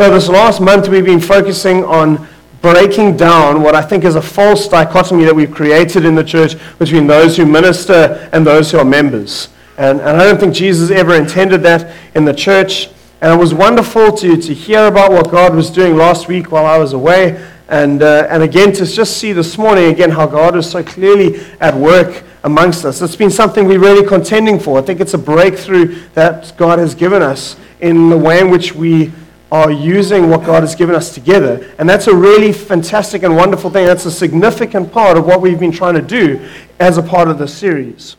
So this last month we've been focusing on breaking down what I think is a false dichotomy that we've created in the church between those who minister and those who are members. And I don't think Jesus ever intended that in the church. And it was wonderful to hear about what God was doing last week while I was away. And again, to just see this morning again how God is so clearly at work amongst us. It's been something we're really contending for. I think it's a breakthrough that God has given us in the way in which we are using what God has given us together. And that's a really fantastic and wonderful thing. That's a significant part of what we've been trying to do as a part of this series.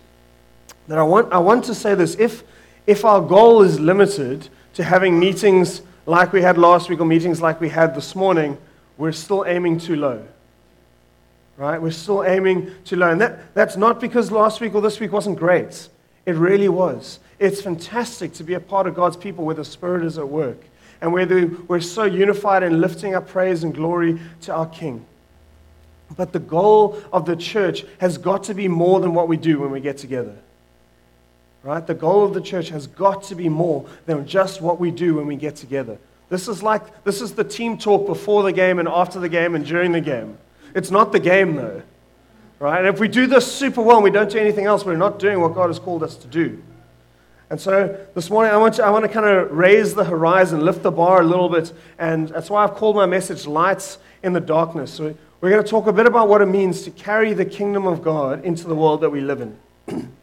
That I want to say this, if our goal is limited to having meetings like we had last week or meetings like we had this morning, we're still aiming too low. Right? We're still aiming too low. And that's not because last week or this week wasn't great. It really was. It's fantastic to be a part of God's people where the Spirit is at work. And where we're so unified in lifting up praise and glory to our King. But the goal of the church has got to be more than what we do when we get together. Right? The goal of the church has got to be more than just what we do when we get together. This is the team talk before the game and after the game and during the game. It's not the game though. Right? And if we do this super well and we don't do anything else, we're not doing what God has called us to do. And so this morning, I want to kind of raise the horizon, lift the bar a little bit, and that's why I've called my message Lights in the Darkness. So we're going to talk a bit about what it means to carry the kingdom of God into the world that we live in.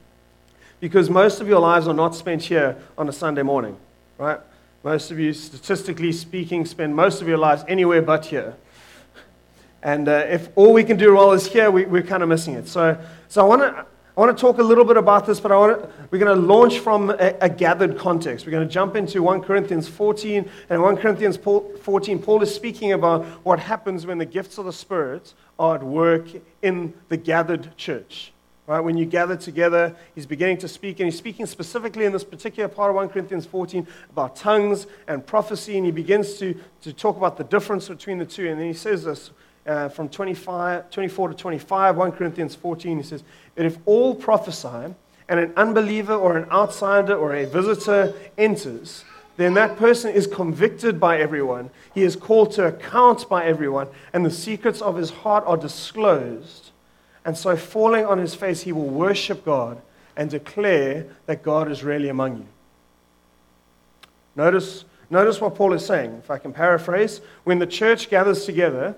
Because most of your lives are not spent here on a Sunday morning, right? Most of you, statistically speaking, spend most of your lives anywhere but here. And if all we can do well is here, we're kind of missing it. So I want to talk a little bit about this, but we're going to launch from a gathered context. We're going to jump into 1 Corinthians 14, and 1 Corinthians 14, Paul is speaking about what happens when the gifts of the Spirit are at work in the gathered church. Right? When you gather together, he's beginning to speak, and he's speaking specifically in this particular part of 1 Corinthians 14 about tongues and prophecy, and he begins to talk about the difference between the two, and then he says this, from 24 to 25, 1 Corinthians 14, he says, that if all prophesy and an unbeliever or an outsider or a visitor enters, then that person is convicted by everyone. He is called to account by everyone, and the secrets of his heart are disclosed. And so falling on his face, he will worship God and declare that God is really among you. Notice what Paul is saying. If I can paraphrase, when the church gathers together,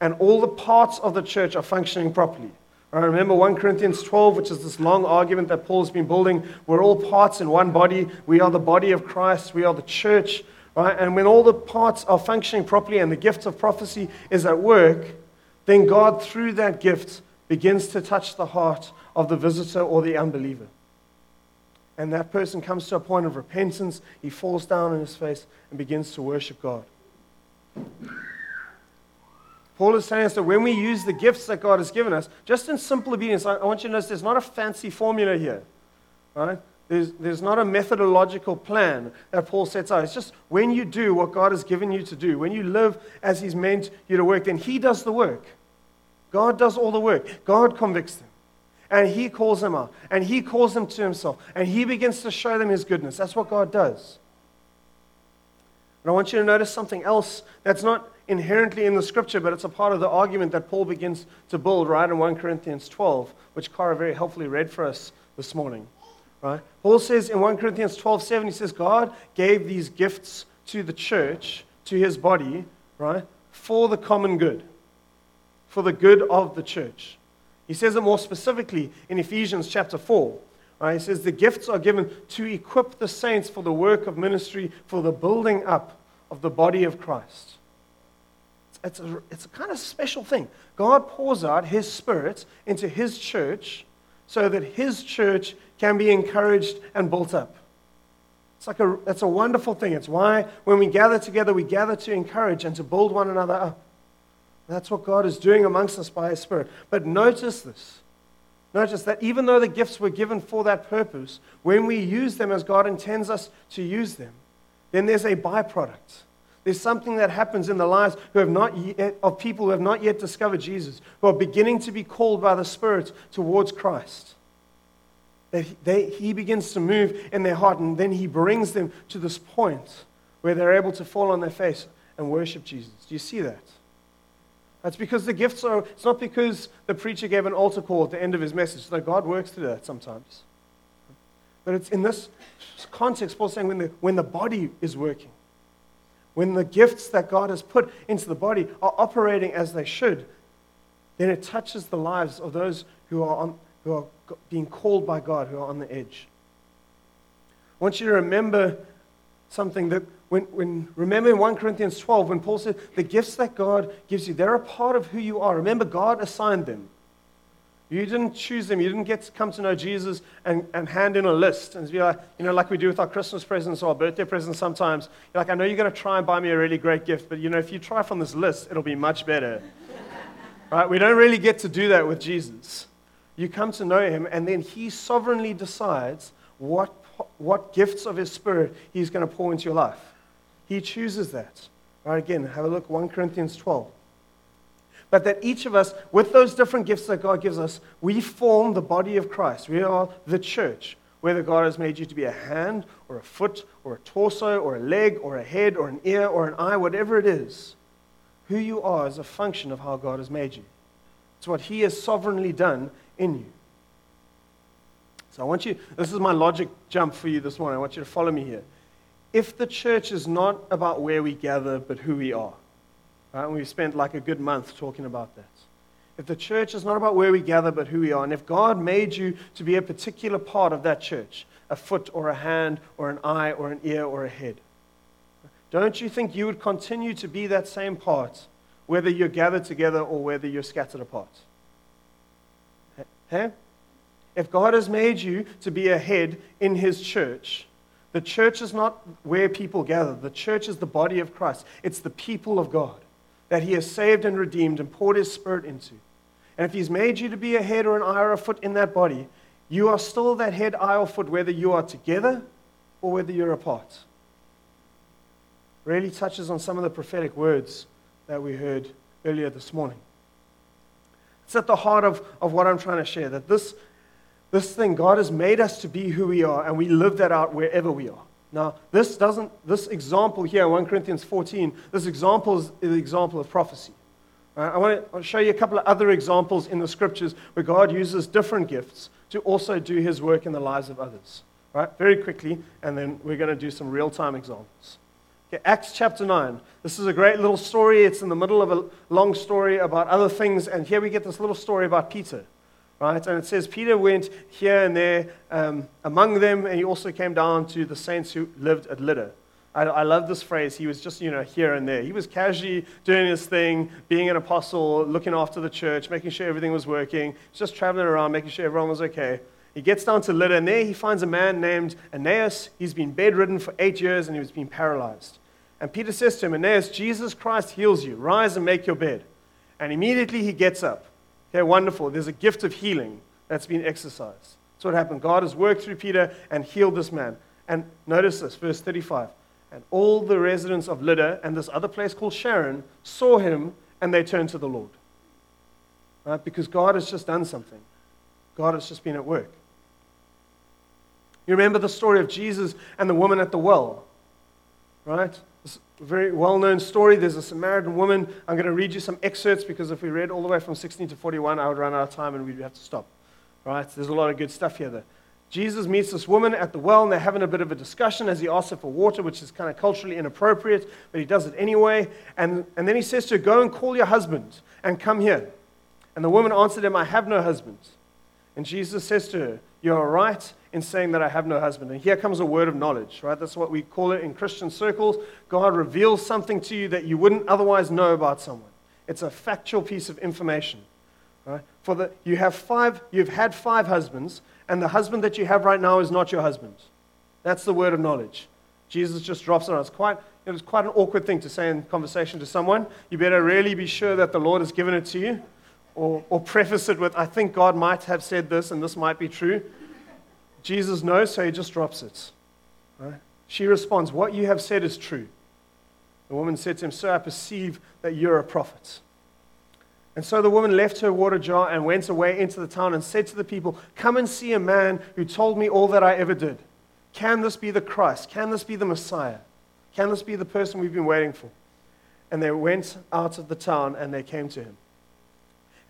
and all the parts of the church are functioning properly. I remember 1 Corinthians 12, which is this long argument that Paul's been building. We're all parts in one body. We are the body of Christ. We are the church. Right? And when all the parts are functioning properly and the gift of prophecy is at work, then God, through that gift, begins to touch the heart of the visitor or the unbeliever. And that person comes to a point of repentance. He falls down on his face and begins to worship God. Paul is saying that when we use the gifts that God has given us, just in simple obedience, I want you to notice there's not a fancy formula here. Right? There's not a methodological plan that Paul sets out. It's just when you do what God has given you to do, when you live as he's meant you to work, then he does the work. God does all the work. God convicts them. And he calls them out. And he calls them to himself. And he begins to show them his goodness. That's what God does. And I want you to notice something else that's not inherently in the scripture, but it's a part of the argument that Paul begins to build right in 1 Corinthians 12, which Cara very helpfully read for us this morning. Right? Paul says in 1 Corinthians 12:7, he says, God gave these gifts to the church, to his body, right, for the common good, for the good of the church. He says it more specifically in Ephesians chapter 4. Right? He says the gifts are given to equip the saints for the work of ministry, for the building up of the body of Christ. It's a kind of special thing. God pours out his Spirit into his church so that his church can be encouraged and built up. It's a wonderful thing. It's why when we gather together, we gather to encourage and to build one another up. That's what God is doing amongst us by his Spirit. But notice this. Notice that even though the gifts were given for that purpose, when we use them as God intends us to use them, then there's a byproduct. There's something that happens in the lives of people who have not yet discovered Jesus, who are beginning to be called by the Spirit towards Christ. That he begins to move in their heart, and then he brings them to this point where they're able to fall on their face and worship Jesus. Do you see that? That's because the gifts are, it's not because the preacher gave an altar call at the end of his message, though God works through that sometimes. But it's in this context, Paul's saying when the body is working, when the gifts that God has put into the body are operating as they should, then it touches the lives of those who are being called by God, who are on the edge. I want you to remember something that remember in 1 Corinthians 12 when Paul said the gifts that God gives you, they're a part of who you are. Remember, God assigned them. You didn't choose them. You didn't get to come to know Jesus and hand in a list and be like, you know, like we do with our Christmas presents or our birthday presents sometimes. You're like, I know you're going to try and buy me a really great gift, but you know, if you try from this list, it'll be much better. Right? We don't really get to do that with Jesus. You come to know him, and then he sovereignly decides what gifts of his Spirit he's going to pour into your life. He chooses that. All right, again, have a look, 1 Corinthians 12. But that each of us, with those different gifts that God gives us, we form the body of Christ. We are the church, whether God has made you to be a hand or a foot or a torso or a leg or a head or an ear or an eye, whatever it is. Who you are is a function of how God has made you. It's what he has sovereignly done in you. So I want you, this is my logic jump for you this morning. I want you to follow me here. If the church is not about where we gather, but who we are, right? And we've spent like a good month talking about that. If the church is not about where we gather, but who we are, and if God made you to be a particular part of that church, a foot or a hand or an eye or an ear or a head, don't you think you would continue to be that same part, whether you're gathered together or whether you're scattered apart? Hey? If God has made you to be a head in his church, the church is not where people gather. The church is the body of Christ. It's the people of God that he has saved and redeemed and poured his Spirit into. And if he's made you to be a head or an eye or a foot in that body, you are still that head, eye, or foot, whether you are together or whether you're apart. Really touches on some of the prophetic words that we heard earlier this morning. It's at the heart of what I'm trying to share, that this thing, God has made us to be who we are, and we live that out wherever we are. Now, this example here, 1 Corinthians 14, this example is the example of prophecy. Right? I want to show you a couple of other examples in the Scriptures where God uses different gifts to also do his work in the lives of others. Right? Very quickly, and then we're going to do some real-time examples. Okay, Acts chapter 9. This is a great little story. It's in the middle of a long story about other things, and here we get this little story about Peter. Right? And it says Peter went here and there among them, and he also came down to the saints who lived at Lydda. I love this phrase. He was just, you know, here and there. He was casually doing his thing, being an apostle, looking after the church, making sure everything was working, just traveling around, making sure everyone was okay. He gets down to Lydda, and there he finds a man named Aeneas. He's been bedridden for 8 years, and he was being paralyzed. And Peter says to him, Aeneas, Jesus Christ heals you. Rise and make your bed. And immediately he gets up. Okay, wonderful. There's a gift of healing that's been exercised. That's what happened. God has worked through Peter and healed this man. And notice this, verse 35. And all the residents of Lydda and this other place called Sharon saw him, and they turned to the Lord. Right? Because God has just done something. God has just been at work. You remember the story of Jesus and the woman at the well, right? It's a very well-known story. There's a Samaritan woman. I'm going to read you some excerpts because if we read all the way from 16 to 41, I would run out of time and we'd have to stop. Right? There's a lot of good stuff here, though. Jesus meets this woman at the well, and they're having a bit of a discussion as he asks her for water, which is kind of culturally inappropriate, but he does it anyway. And then he says to her, go and call your husband and come here. And the woman answered him, I have no husband. And Jesus says to her, you are right in saying that I have no husband. And here comes a word of knowledge, right? That's what we call it in Christian circles. God reveals something to you that you wouldn't otherwise know about someone. It's a factual piece of information, right? You've had 5 husbands, and the husband that you have right now is not your husband. That's the word of knowledge. Jesus just drops it on. It was quite an awkward thing to say in conversation to someone. You better really be sure that the Lord has given it to you, or preface it with, I think God might have said this, and this might be true. Jesus knows, so he just drops it. Right? She responds, what you have said is true. The woman said to him, sir, I perceive that you're a prophet. And so the woman left her water jar and went away into the town and said to the people, come and see a man who told me all that I ever did. Can this be the Christ? Can this be the Messiah? Can this be the person we've been waiting for? And they went out of the town and they came to him.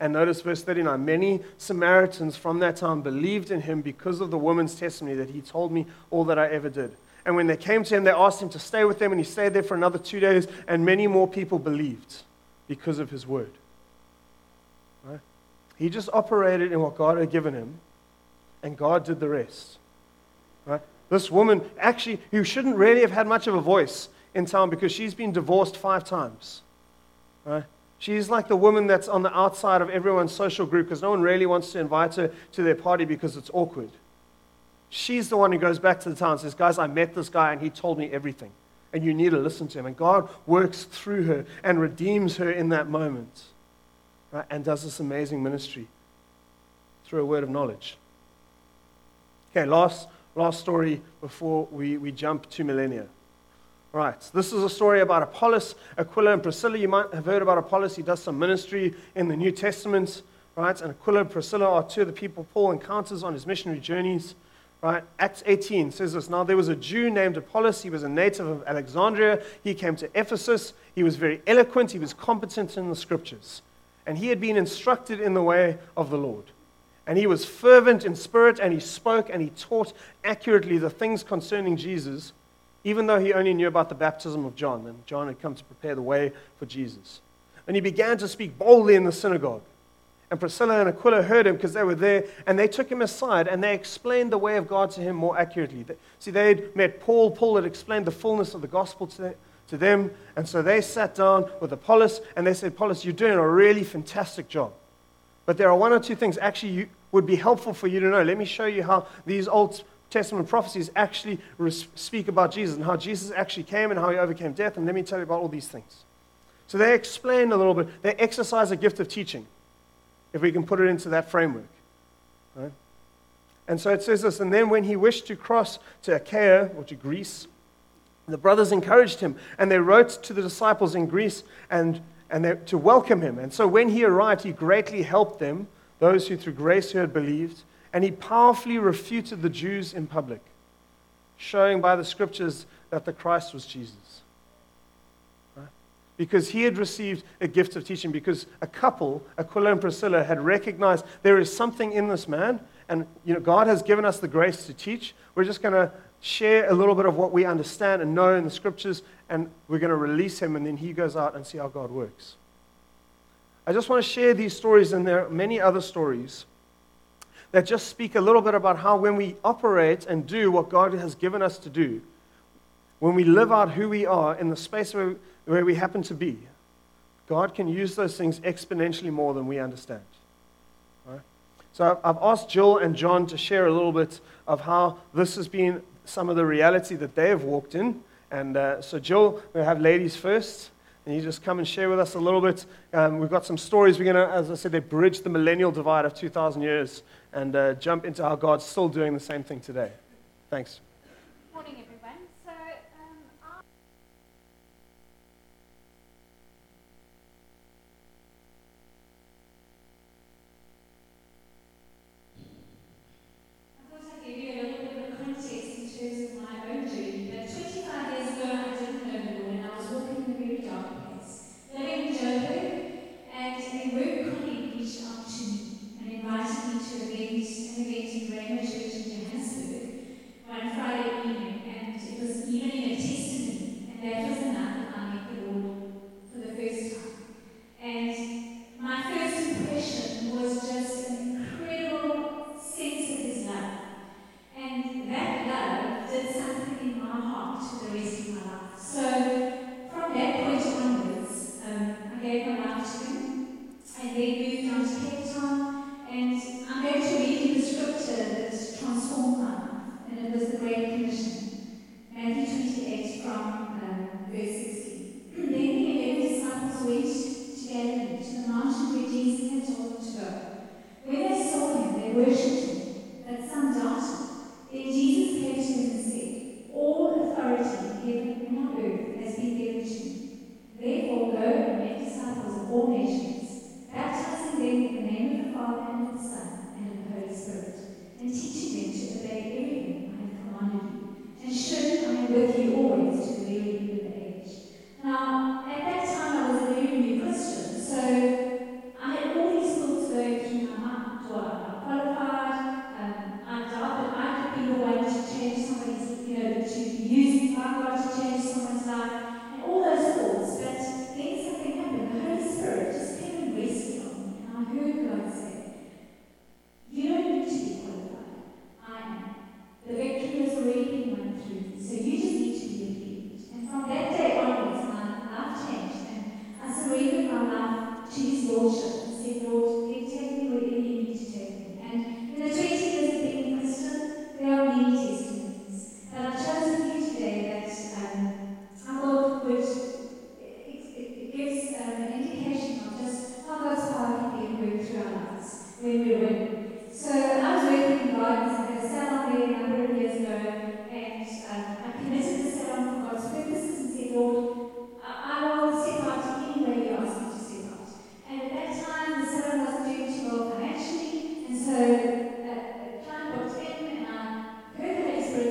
And notice verse 39, many Samaritans from that town believed in him because of the woman's testimony that he told me all that I ever did. And when they came to him, they asked him to stay with them, and he stayed there for another 2 days, and many more people believed because of his word. Right? He just operated in what God had given him, and God did the rest. Right? This woman, actually, who shouldn't really have had much of a voice in town because she's been divorced 5 times. Right? She's like the woman that's on the outside of everyone's social group because no one really wants to invite her to their party because it's awkward. She's the one who goes back to the town and says, guys, I met this guy and he told me everything. And you need to listen to him. And God works through her and redeems her in that moment. Right? And does this amazing ministry through a word of knowledge. Okay, last story before we jump to millennia. Right, this is a story about Apollos, Aquila, and Priscilla. You might have heard about Apollos. He does some ministry in the New Testament, right? And Aquila and Priscilla are 2 of the people Paul encounters on his missionary journeys, right? Acts 18 says this, now there was a Jew named Apollos. He was a native of Alexandria. He came to Ephesus. He was very eloquent. He was competent in the scriptures. And he had been instructed in the way of the Lord. And he was fervent in spirit, and he spoke and he taught accurately the things concerning Jesus, even though he only knew about the baptism of John, and John had come to prepare the way for Jesus. And he began to speak boldly in the synagogue. And Priscilla and Aquila heard him because they were there, and they took him aside, and they explained the way of God to him more accurately. See, they'd met Paul. Paul had explained the fullness of the gospel to them, and so they sat down with Apollos, and they said, Apollos, you're doing a really fantastic job. But there are 1 or 2 things actually would be helpful for you to know. Let me show you how these Old Testament prophecies actually speak about Jesus and how Jesus actually came and how he overcame death, and let me tell you about all these things. So they explain a little bit. They exercise a gift of teaching, if we can put it into that framework. Right? And so it says this, and then when he wished to cross to Achaia, or to Greece, the brothers encouraged him, and they wrote to the disciples in Greece to welcome him. And so when he arrived, he greatly helped them, those who through grace who had believed, and he powerfully refuted the Jews in public, showing by the scriptures that the Christ was Jesus. Right? Because he had received a gift of teaching, because a couple, Aquila and Priscilla, had recognized there is something in this man, and you know God has given us the grace to teach. We're just going to share a little bit of what we understand and know in the scriptures, and we're going to release him, and then he goes out and see how God works. I just want to share these stories, and there are many other stories that just speak a little bit about how when we operate and do what God has given us to do, when we live out who we are in the space where we happen to be, God can use those things exponentially more than we understand. Right? So I've asked Jill and John to share a little bit of how this has been some of the reality that they have walked in. And so Jill, we'll have ladies first. And you just come and share with us a little bit. We've got some stories. We're going to, as I said, they bridge the millennial divide of 2,000 years and jump into how God's still doing the same thing today. Thanks. Morning, everyone. So, I thought I'd give you a little bit of context in terms of my own journey. But 25 years ago, I didn't know the Lord, and I was walking in the very dark place, living in Joburg, and a work colleague reached out to me and invited me to an event in Rainbow Church in Johannesburg one Friday evening, and it was an evening of testimony, and that was the night that I met the Lord for the first time. And my first impression was just an incredible sense of His love, and that love did something in my heart for the rest of my life. So from that point onwards, I gave my life to Him, and then moved on to Cape Town. And I'm going to read you the scripture that transformed my life, and it was the Great Commission, Matthew 28 from verse 16. Then the 11 disciples went to Galilee, to the mountain where Jesus had told them to go. When they saw him, they worshipped him, but some doubted. Then Jesus came to them and said, All authority in heaven and on earth has been given to me. Therefore go and make disciples of all nations, baptizing them in the name of the Father, Spirit, and teaching them to obey everything I have commanded you, and surely I am with you always to the very end. It gives an indication of just how God's power can be at work through our lives when we win. So I was working in gardens at a salon there a number of years ago, and I committed the salon for God's purposes and said, Lord, I will step out in any way you ask me to step out. And at that time, the salon wasn't doing too well financially, and so a couple of times, and that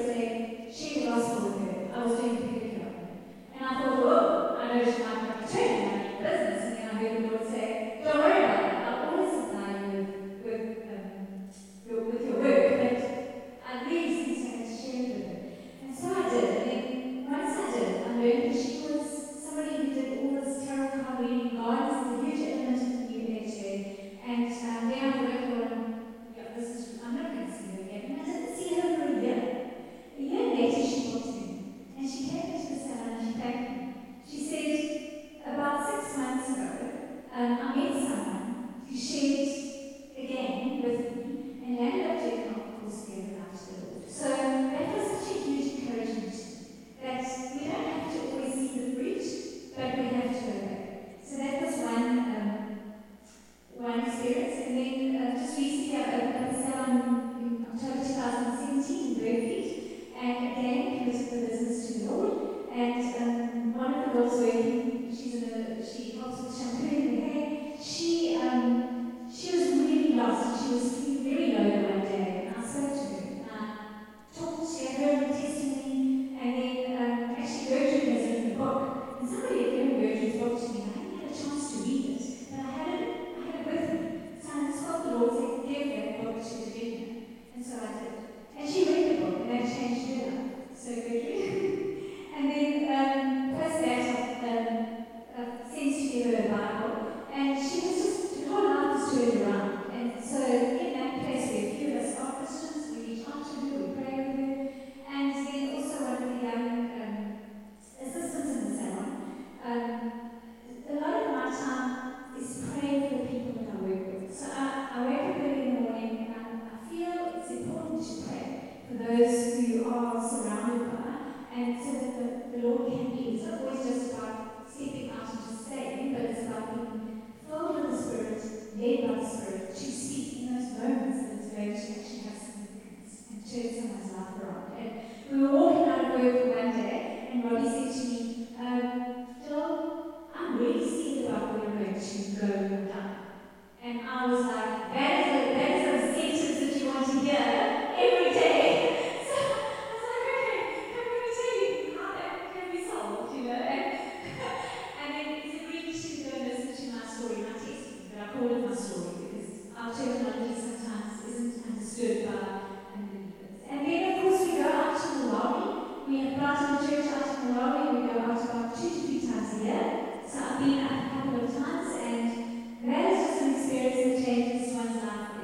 is just an experience that changes one's life.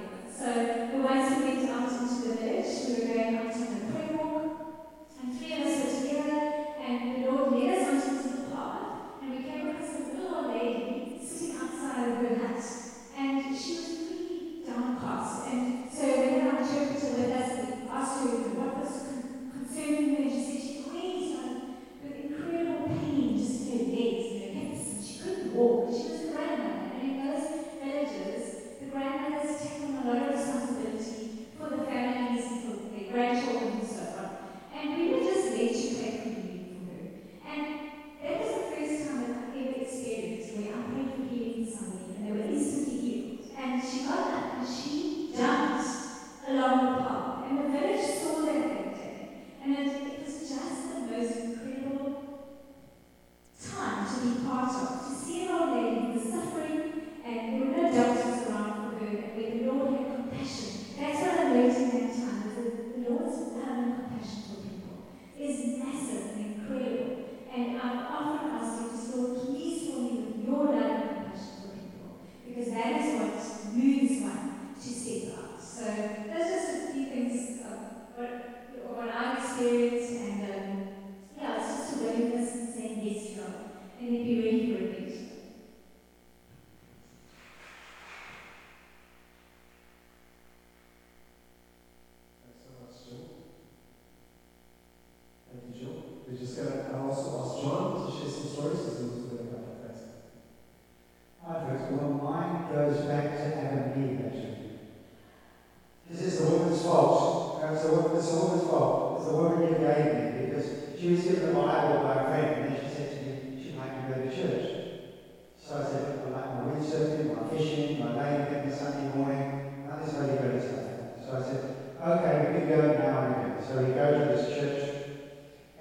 tourism, my fishing, my laying every Sunday morning, none of this really good stuff. So I said, okay, we can go now and again. So we go to this church,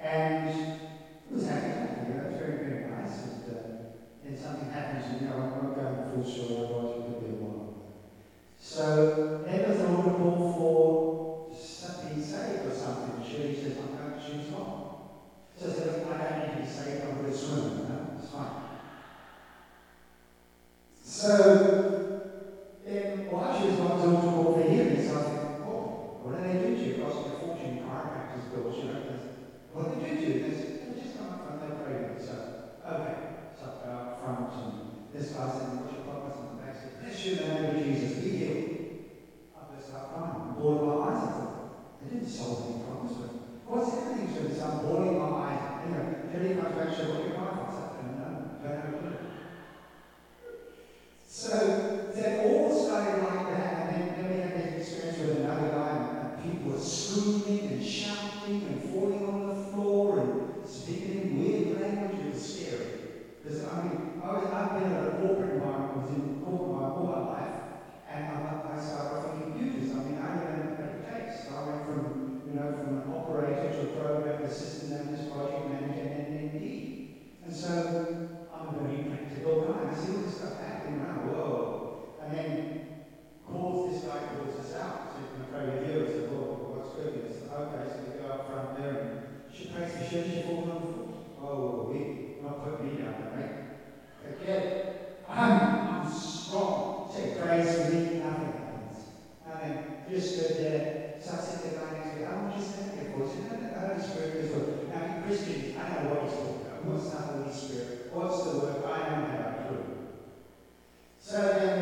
and it was happening, you know, it's very, very nice. And then something happens, and you know, I'm not going full story, otherwise it could be a while. So never thought of all for being saved or something. She says, I'm going to choose one. So I said, I don't need to be saved, I'm going to swim, you know, it's fine. So then, well, I choose one to all for healing. So I think, oh, what did they do to you? Cost me a fortune, chiropractor's bills, you know. What did they do to you? They said, they just come up front, they prayed with me. So, okay. So I go up front, and this guy's in the bush, and the back said, bless you, the name of Jesus, be healed. I burst out crying. I'm boiling my eyes out. They didn't solve any problems with me. What's happening to this? I'm boiling my eyes out. You know, telling my friends, what do you want? What's happening? No, don't have a clue. So they all started like that, and then we had this experience with another guy, and people were screaming and shouting and falling on the floor and speaking in weird language. It was scary. Because I mean, I've been in a corporate environment, was in corporate environment all my life, and I started off on computers. I mean, I don't know what it takes. So I went from, you know, from an operator to a program assistant, and this project manager, and an MD. And so I'm a very practical guy. I see all this stuff happening around, whoa. And then calls us out. So you can pray with you. I said, well, what's good? I said, okay, so we go up front there and she prays for sure, she falls on the floor. Oh, we not put me down, right? Forget I'm strong. Say praise for me, nothing happens. And just stood there. So I said to the guy next to me, I want you to stand there, boys. You know that the Holy Spirit is what? Now, Christians, I know what he's talking about. What's the Holy Spirit? What's the word? I don't have a clue. So then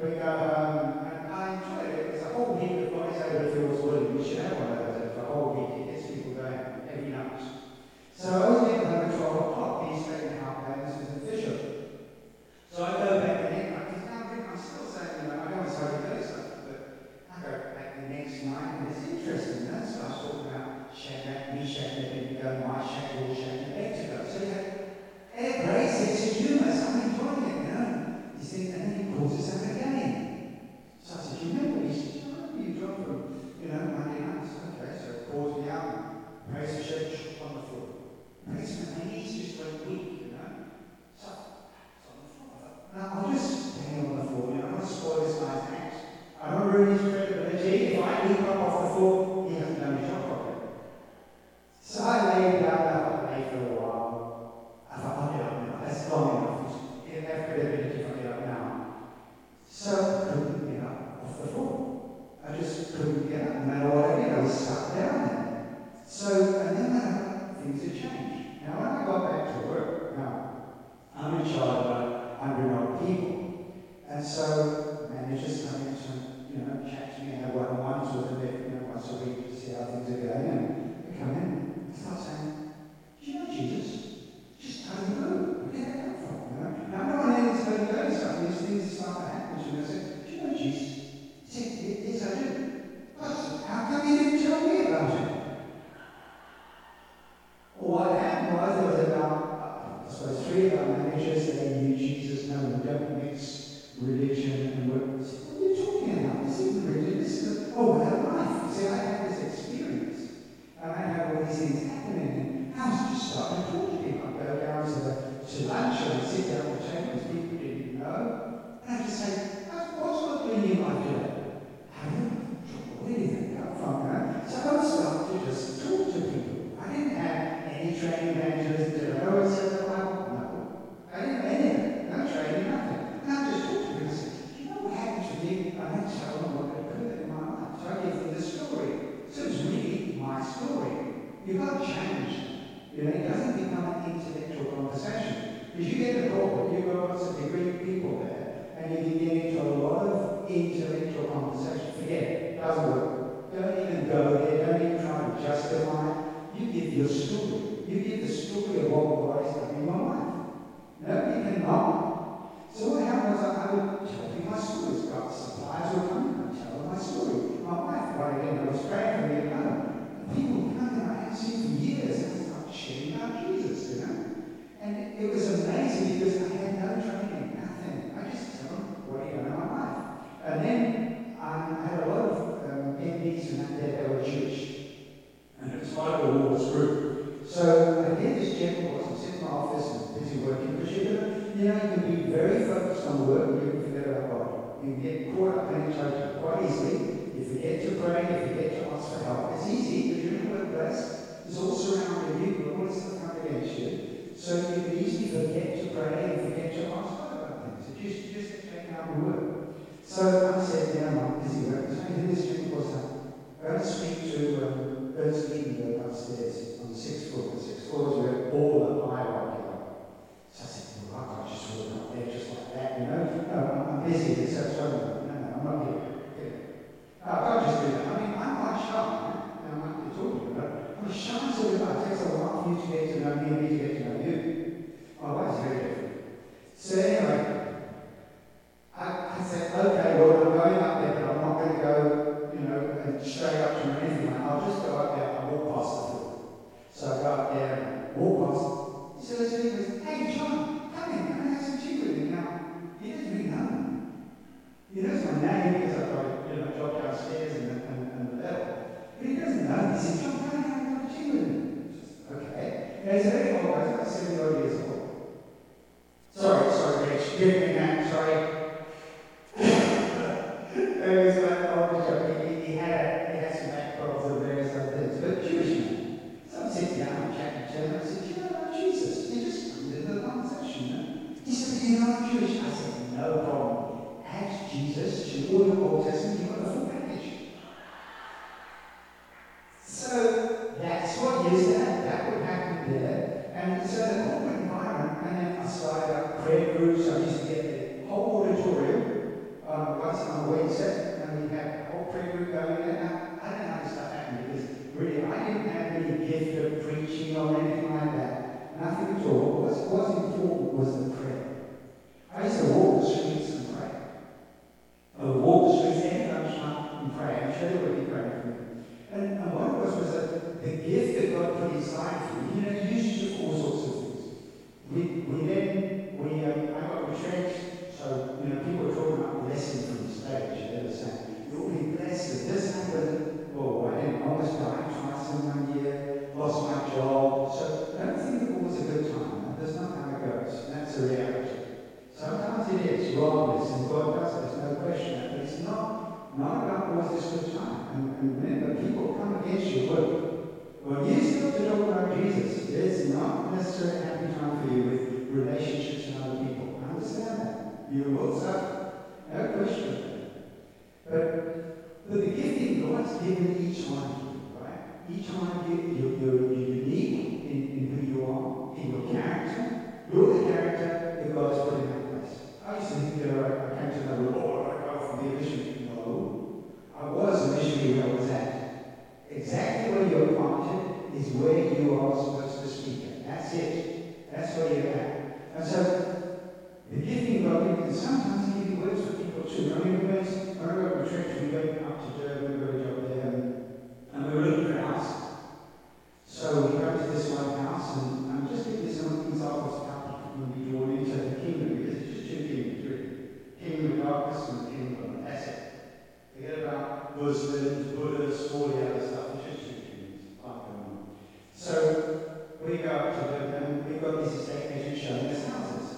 we go home, and I enjoyed it. It was a whole week of bodies over the fields willing. We should have one of those for a whole week. It gets people going every night. So I was getting home at 12 o'clock, being straight in half day, and this was in Fisher. So I go back the next night, because now I'm still saying, you know, I don't want to say the other stuff, but I go back the next night, and it's interesting. That starts talking about Shadrach, Meshach, Abednego, Meshach, Shadrach, and Abednego. So you have air braces, you must, I'm enjoying it, you know. He said, and then he calls us up again. So I said, you remember? He said, you remember you dropped from, you know, Monday night. Okay, so it calls me out and praise the church on the floor. Praise the Aeneas just went weak, you know. So, it's on the floor. Now, I'll just hang on the floor, you know, I don't want to spoil this guy's act. I don't ruin his credibility. If I leap up off the floor, he doesn't know his job properly. So I lay down that way for a while. I thought, I'll get up now. That's long enough. It'll have credibility if I get up now. So I couldn't get up off the floor. I just couldn't get up. No matter what I did, I was stuck down there. So, and then things had changed. Now, when I got back to work, now, I'm in charge of 100-odd people. And so managers come in to, you know, chat to me and have one-on-ones with them, you know, once a week to see how things are going. And they come in and start saying, do you know Jesus? Just out of the blue. Where did that come from? You know? Now, no one else is going to notice something. These things start to happen. And I said, do you know Jesus? He said, yes, I do. I said, how come you didn't tell me about it? Well, what happened was there was about, I suppose, three of our managers that they knew Jesus. No, we don't mix religion and work. I said, what are you talking about? This isn't religion. This is a whole life. You see, I had this experience. And I had all these things happening. And I was just starting to talk to people. Go down to lunch and sit down at the table with people who didn't know. And I just say, what's not doing you like that? I don't know. Where did that come from? Right? So I started to just talk to people. I didn't have any training evangelism. Did I know what it said in the Bible? No. I didn't have any of it. No training, nothing. And I just talked to people and said, you know what happened to me? And I tell them what occurred in my life. So I gave them this story. So it's really my story. You've got to change. You know, it doesn't become an intellectual conversation. Because you get the corporate, you've got lots of degree people there, and you can get into a lot of intellectual conversation. Forget it, doesn't work. Don't even go there, don't even try to justify it. You give your story. You give the story of what God has done in your life. Nobody can lie. So what happened was I would tell people my stories. God's suppliers would come and tell them my story. My wife, right again, I was praying for me at home. People would come and I hadn't seen for years. Sharing about Jesus, you know. And it was amazing because I had no training, nothing. I just tell them You can get caught up in each other quite easily. You forget to pray, you forget to ask for help. It's easy because you're in a workplace, it's all surrounding you, but all this stuff comes against you. So you can easily forget to pray and forget to ask for help. So just check out the work. So I said, now I'm busy work. So I did this drink was up. I went to speak to Ernst upstairs on the 6th floor. The 6th floor is where all the hierarchy are. So I said, well, I can't just walk up there just like that, you know. No, I'm busy, there's such trouble. No, I'm not here. I just do that. I mean, I'm quite shy, and I might be talking about it. I'm shy sort of guy. It takes a while for you to get to know me and me to get to know you. My wife's very different. So anyway, I said, okay, well, I'm going up there, but I'm not going to go, you know, and straight up to him or anything. I'll just go up there and walk past the door. So I go up there and walk past. He says to me, hey, John, come in, come and have some tea with me now. He doesn't really know me. He knows my name because I've got a job downstairs and the bell. But he doesn't know me. He says, John, come and have a tea with me. Okay. And he's very old, I think 70 years old. Sorry, Rich, give me that, sorry. He had some back problems and various other things, but Jewish man. So I sit down and chat to him, and I said, do you know about Jesus? He just comes into the conversation, man. He said, do you know I'm Jewish? I said, no problem. Add Jesus to all the Old Testament, you've got the full package. So that's what is that. That would happen there. And so the whole environment, and then I started up prayer groups, I used to get the whole auditorium. Once on Wednesday, and we had a whole prayer group going in, and I don't know how this stuff happened because really I didn't have any gift of preaching or anything like that. Nothing at all. What was important was the prayer. I used to walk the streets and pray. I would walk the streets and pray. I'm sure they would be praying for me. And what it was that the gift that God put inside for me, you used to all sorts of things. I got retrenched. So, people are talking about blessing from the stage. They were saying, you'll be blessed if this happened. Oh, I almost died twice in one year, lost my job. So, I don't think it was a good time. That's not how it goes. That's the reality. Sometimes it is wrongness, and God does, there's no question. But it's not about was this good time. And remember, people come against your work. When you start to talk about Jesus, it's not necessarily a happy time for you with relationships and other people. I understand that. You will suffer, no question. But the gifting God's given each one of you, right? Each one of you, you're unique in who you are, in your character. You're the character that God's put in that place. I used to think that I came to know the Lord, I go off and be a missionary. No. I was a missionary where I was at. Exactly where you're planted is where you are supposed to speak. That's it. That's where you're at. And so, the gifting God gives, and sometimes He gives words for people too. I mean, when I go to church, we go up to Durban, we got a job there, and we were looking for a house. So we go to this one house, and I'm just giving this some examples of how people can be drawn into the kingdom, because it's just two kingdoms, really. Kingdom of darkness and the kingdom of asset. Forget about Muslims, Buddhists, all the other stuff, it's just two kingdoms. So we go up to Durban, and we've got this estate agent showing us houses.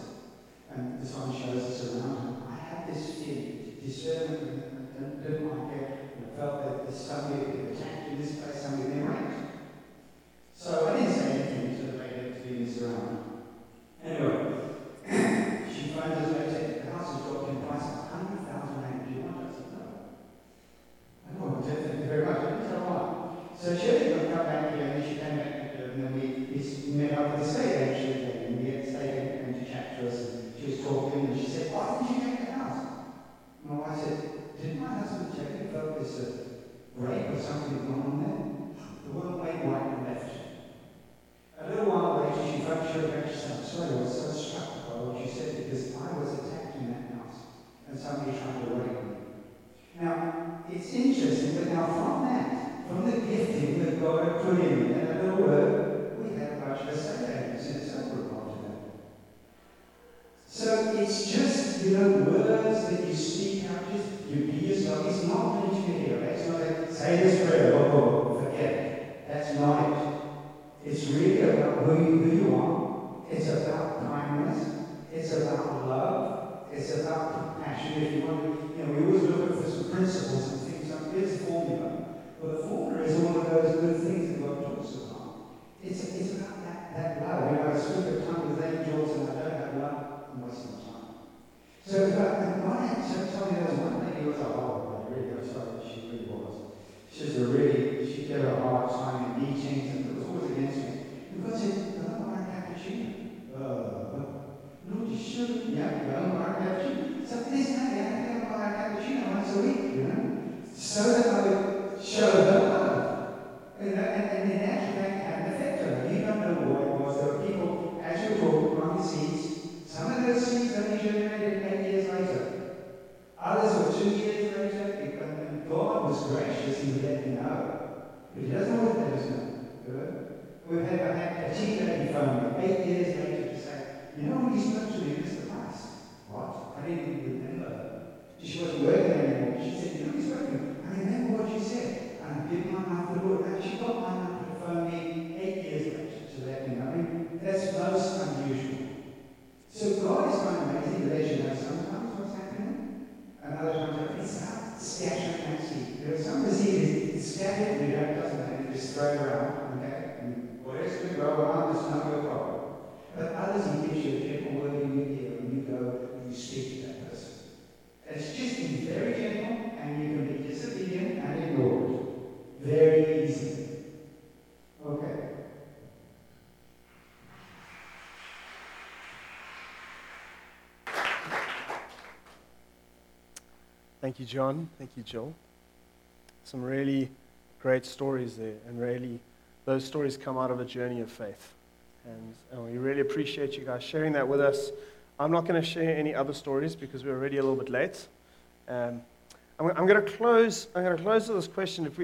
And this one shows us around. I had this feeling, discernment, and didn't like it. And I felt that there's somebody would be attacked in this place, somebody would be raped. So I didn't say anything to the lady that was doing this around. Anyway, she phoned us later. The house was dropped in price of $100,000. Do you want us? No. I don't want to thank you very much. I didn't tell why. So she had to come back here, and then she came back here, and then we met up with the state agent again, and we had the state agent come to chat to us. She was talking and she said, why didn't you take the house? My wife said, did my husband take it? Felt there's a rape or something going on there? The woman went white and left. A little while later, she showed back to herself. Sorry, I was so struck by what you said because I was attacked in that house and somebody tried to rape me. Now, it's interesting, but now from the gifting that God had put in me, that little word, we had a bunch of Assyrians in itself. So it's just, words that you speak out, just you be yourself. It's not an intermediary. It's not like, say this prayer, oh, forget it. That's not it. It's really about who you are. It's about kindness. It's about love. It's about compassion. If you want to, So it's about, and somebody else, one thing he was a hard one, really, I'm sorry, she really was. She was a really, she did a hard time in meetings, and it was always against me. And God said, I don't like cappuccino. Lord, you should, yeah, I don't like cappuccino. So this is I don't like cappuccino once a week, you know? So that I would show her love. And it actually had an effect on her. You don't know what it was. There were people, as you walk on the seats, some of those seats only generated 8 years later. Others were 2 years later. And God was gracious, he let me know. But he doesn't always let us know. We've had a tea lady phone 8 years later to say, you know when you spoke to me, Mr. Price? What? I didn't even remember. She wasn't working anymore. She said, you know, he's working. I remember what you said. And I give my mouth the Lord. And she got my mouth to phone me 8 years later to let me know. I mean, that's most unusual. So God is my amazing relationship. Sometimes what's happening? And other times it's out, scattered and seed. There are some diseases, it's scattered and you don't, doesn't it? And you just throw it around. Okay? And where it's going to go around, it's not your problem. But others, he gives you a gentle word in your ear when you go and you speak to that person. It's just be very gentle, and you can be disobedient and ignored very easily. Okay. Thank you, John. Thank you, Jill. Some really great stories there, and really, those stories come out of a journey of faith. And we really appreciate you guys sharing that with us. I'm not going to share any other stories because we're already a little bit late. I'm going to close with this question. If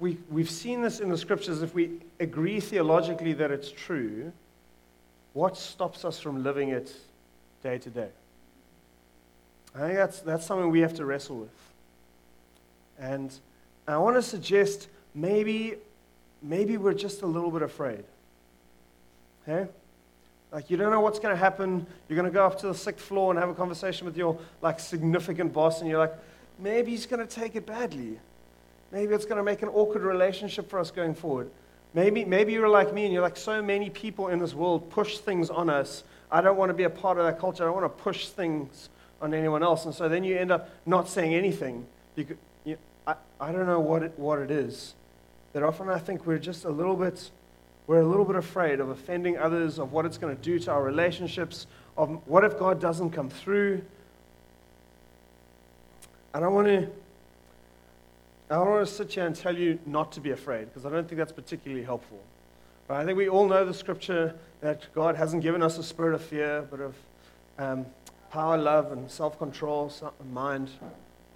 we've seen this in the scriptures, if we agree theologically that it's true, what stops us from living it day to day? I think that's something we have to wrestle with. And I want to suggest maybe we're just a little bit afraid. Okay? Like, you don't know what's going to happen. You're going to go up to the 6th floor and have a conversation with your, like, significant boss, and you're like, maybe he's going to take it badly. Maybe it's going to make an awkward relationship for us going forward. Maybe you're like me, and you're like, so many people in this world push things on us. I don't want to be a part of that culture. I don't want to push things on anyone else. And so then you end up not saying anything. I don't know what it is. That often I think we're just a little bit afraid of offending others, of what it's going to do to our relationships, of what if God doesn't come through. I don't want to sit here and tell you not to be afraid, because I don't think that's particularly helpful. But I think we all know the scripture that God hasn't given us a spirit of fear, but of power, love, and self-control, and mind,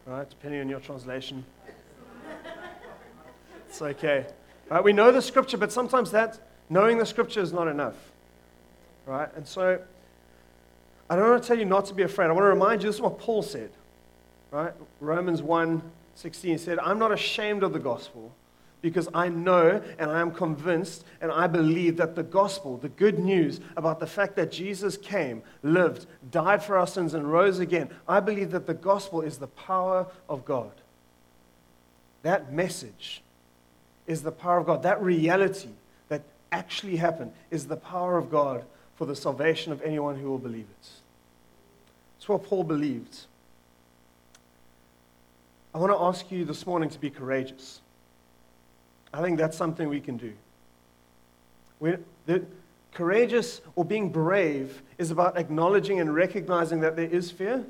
right? Depending on your translation. It's okay. Right, we know the scripture, but sometimes knowing the scripture is not enough. Right? And so, I don't want to tell you not to be afraid. I want to remind you, this is what Paul said. Right? Romans 1:16 said, I'm not ashamed of the gospel, because I know and I am convinced and I believe that the gospel, the good news about the fact that Jesus came, lived, died for our sins, and rose again, I believe that the gospel is the power of God. That message is the power of God. That reality that actually happened is the power of God for the salvation of anyone who will believe it. It's what Paul believed. I want to ask you this morning to be courageous. I think that's something we can do. Courageous or being brave is about acknowledging and recognizing that there is fear,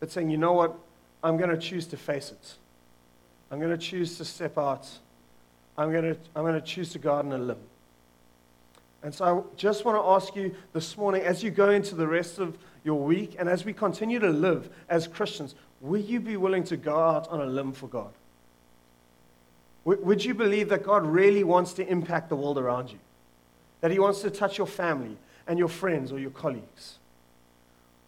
but saying, you know what, I'm going to choose to face it. I'm going to choose to step out. I'm going to choose to go out on a limb. And so I just want to ask you this morning, as you go into the rest of your week, and as we continue to live as Christians, will you be willing to go out on a limb for God? Would you believe that God really wants to impact the world around you? That he wants to touch your family and your friends or your colleagues?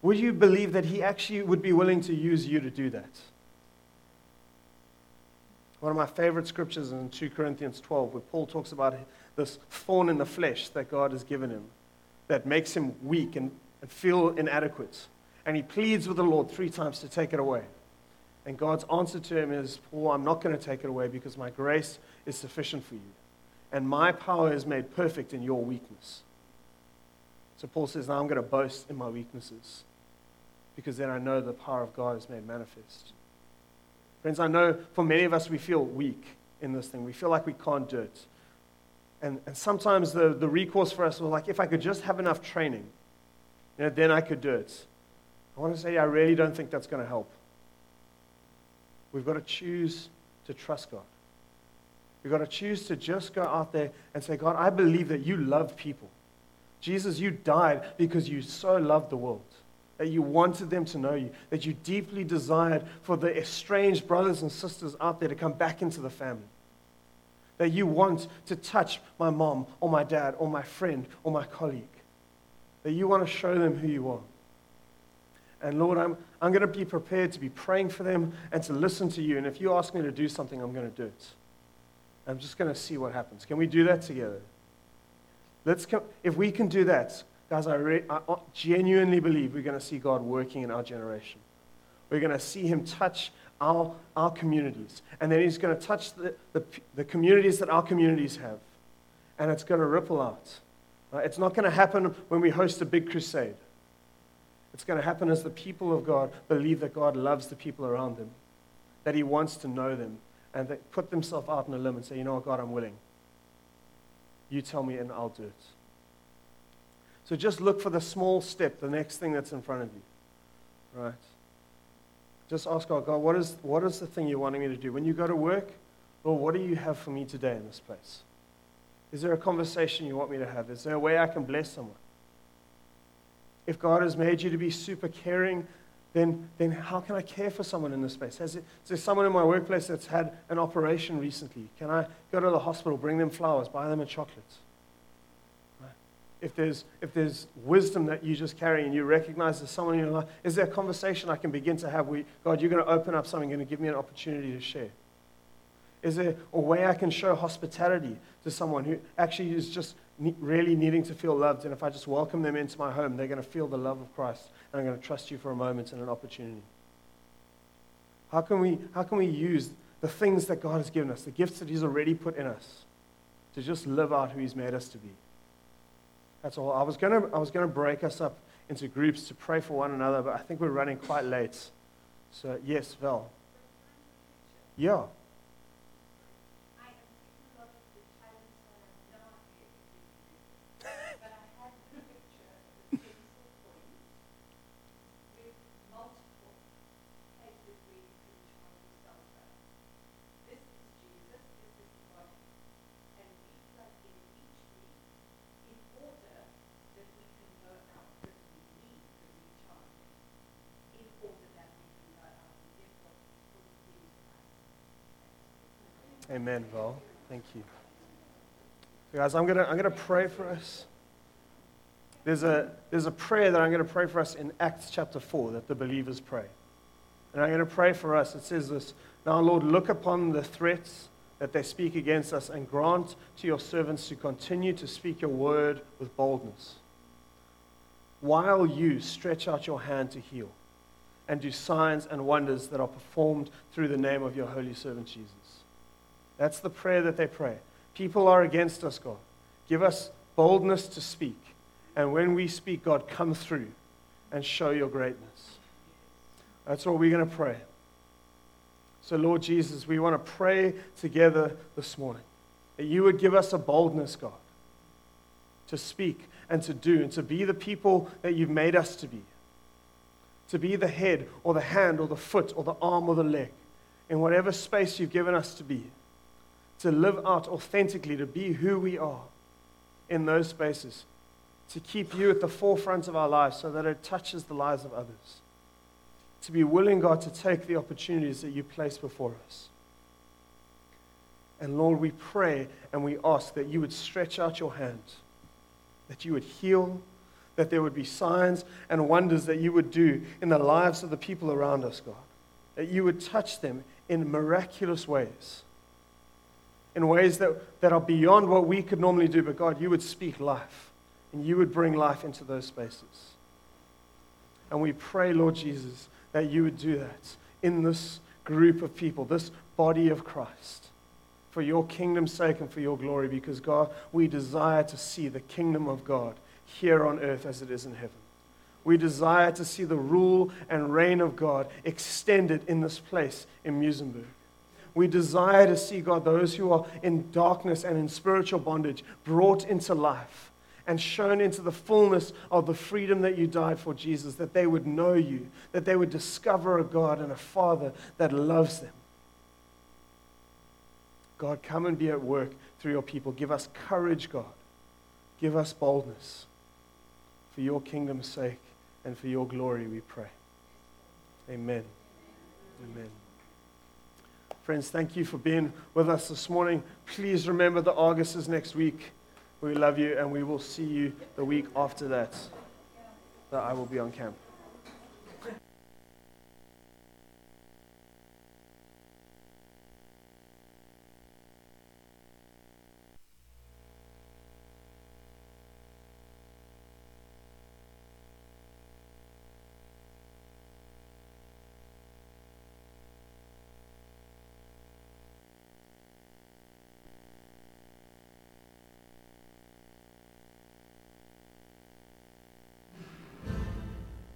Would you believe that he actually would be willing to use you to do that? One of my favorite scriptures is in 2 Corinthians 12, where Paul talks about this thorn in the flesh that God has given him that makes him weak and feel inadequate. And he pleads with the Lord 3 times to take it away. And God's answer to him is, Paul, I'm not going to take it away because my grace is sufficient for you. And my power is made perfect in your weakness. So Paul says, now I'm going to boast in my weaknesses. because then I know the power of God is made manifest. Friends, I know for many of us, we feel weak in this thing. We feel like we can't do it. And sometimes the recourse for us was like, if I could just have enough training, then I could do it. I want to say, I really don't think that's going to help. We've got to choose to trust God. We've got to choose to just go out there and say, God, I believe that you love people. Jesus, you died because you so loved the world, that you wanted them to know you, that you deeply desired for the estranged brothers and sisters out there to come back into the family, that you want to touch my mom or my dad or my friend or my colleague, that you want to show them who you are. And Lord, I'm going to be prepared to be praying for them and to listen to you. And if you ask me to do something, I'm going to do it. I'm just going to see what happens. Can we do that together? If we can do that, guys, I genuinely believe we're going to see God working in our generation. We're going to see him touch our communities. And then he's going to touch the communities that our communities have. And it's going to ripple out. Right? It's not going to happen when we host a big crusade. It's going to happen as the people of God believe that God loves the people around them, that he wants to know them, and they put themselves out on a limb and say, you know what, God, I'm willing. You tell me and I'll do it. So just look for the small step, the next thing that's in front of you, right? Just ask God, what is the thing you're wanting me to do? When you go to work, Lord, what do you have for me today in this place? Is there a conversation you want me to have? Is there a way I can bless someone? If God has made you to be super caring, then how can I care for someone in this space? Is there someone in my workplace that's had an operation recently? Can I go to the hospital, bring them flowers, buy them a chocolate? If there's wisdom that you just carry and you recognize there's someone in your life, is there a conversation I can begin to have where, God, you're going to open up something, you're going to give me an opportunity to share? Is there a way I can show hospitality to someone who actually is just really needing to feel loved, and if I just welcome them into my home, they're going to feel the love of Christ, and I'm going to trust you for a moment and an opportunity? How can we use the things that God has given us, the gifts that he's already put in us, to just live out who he's made us to be? That's all. I was going to break us up into groups to pray for one another, but I think we're running quite late. So, yes, Val. Yeah. Amen, Val. Thank you. So guys, I'm gonna pray for us. There's a prayer that I'm gonna pray for us in Acts chapter 4 that the believers pray. And I'm gonna pray for us. It says this: Now, Lord, look upon the threats that they speak against us, and grant to your servants to continue to speak your word with boldness, while you stretch out your hand to heal, and do signs and wonders that are performed through the name of your holy servant Jesus. That's the prayer that they pray. People are against us, God. Give us boldness to speak. And when we speak, God, come through and show your greatness. That's what we're going to pray. So, Lord Jesus, we want to pray together this morning that you would give us a boldness, God, to speak and to do and to be the people that you've made us to be the head or the hand or the foot or the arm or the leg in whatever space you've given us to be, to live out authentically, to be who we are in those spaces, to keep you at the forefront of our lives so that it touches the lives of others, to be willing, God, to take the opportunities that you place before us. And Lord, we pray and we ask that you would stretch out your hand, that you would heal, that there would be signs and wonders that you would do in the lives of the people around us, God, that you would touch them in miraculous ways, in ways that are beyond what we could normally do. But God, you would speak life, and you would bring life into those spaces. And we pray, Lord Jesus, that you would do that in this group of people, this body of Christ, for your kingdom's sake and for your glory, because God, we desire to see the kingdom of God here on earth as it is in heaven. We desire to see the rule and reign of God extended in this place in Muesenburg. We desire to see, God, those who are in darkness and in spiritual bondage brought into life and shown into the fullness of the freedom that you died for, Jesus, that they would know you, that they would discover a God and a Father that loves them. God, come and be at work through your people. Give us courage, God. Give us boldness. For your kingdom's sake and for your glory, we pray. Amen. Amen. Friends, thank you for being with us this morning. Please remember the August is next week. We love you, and we will see you the week after that I will be on campus.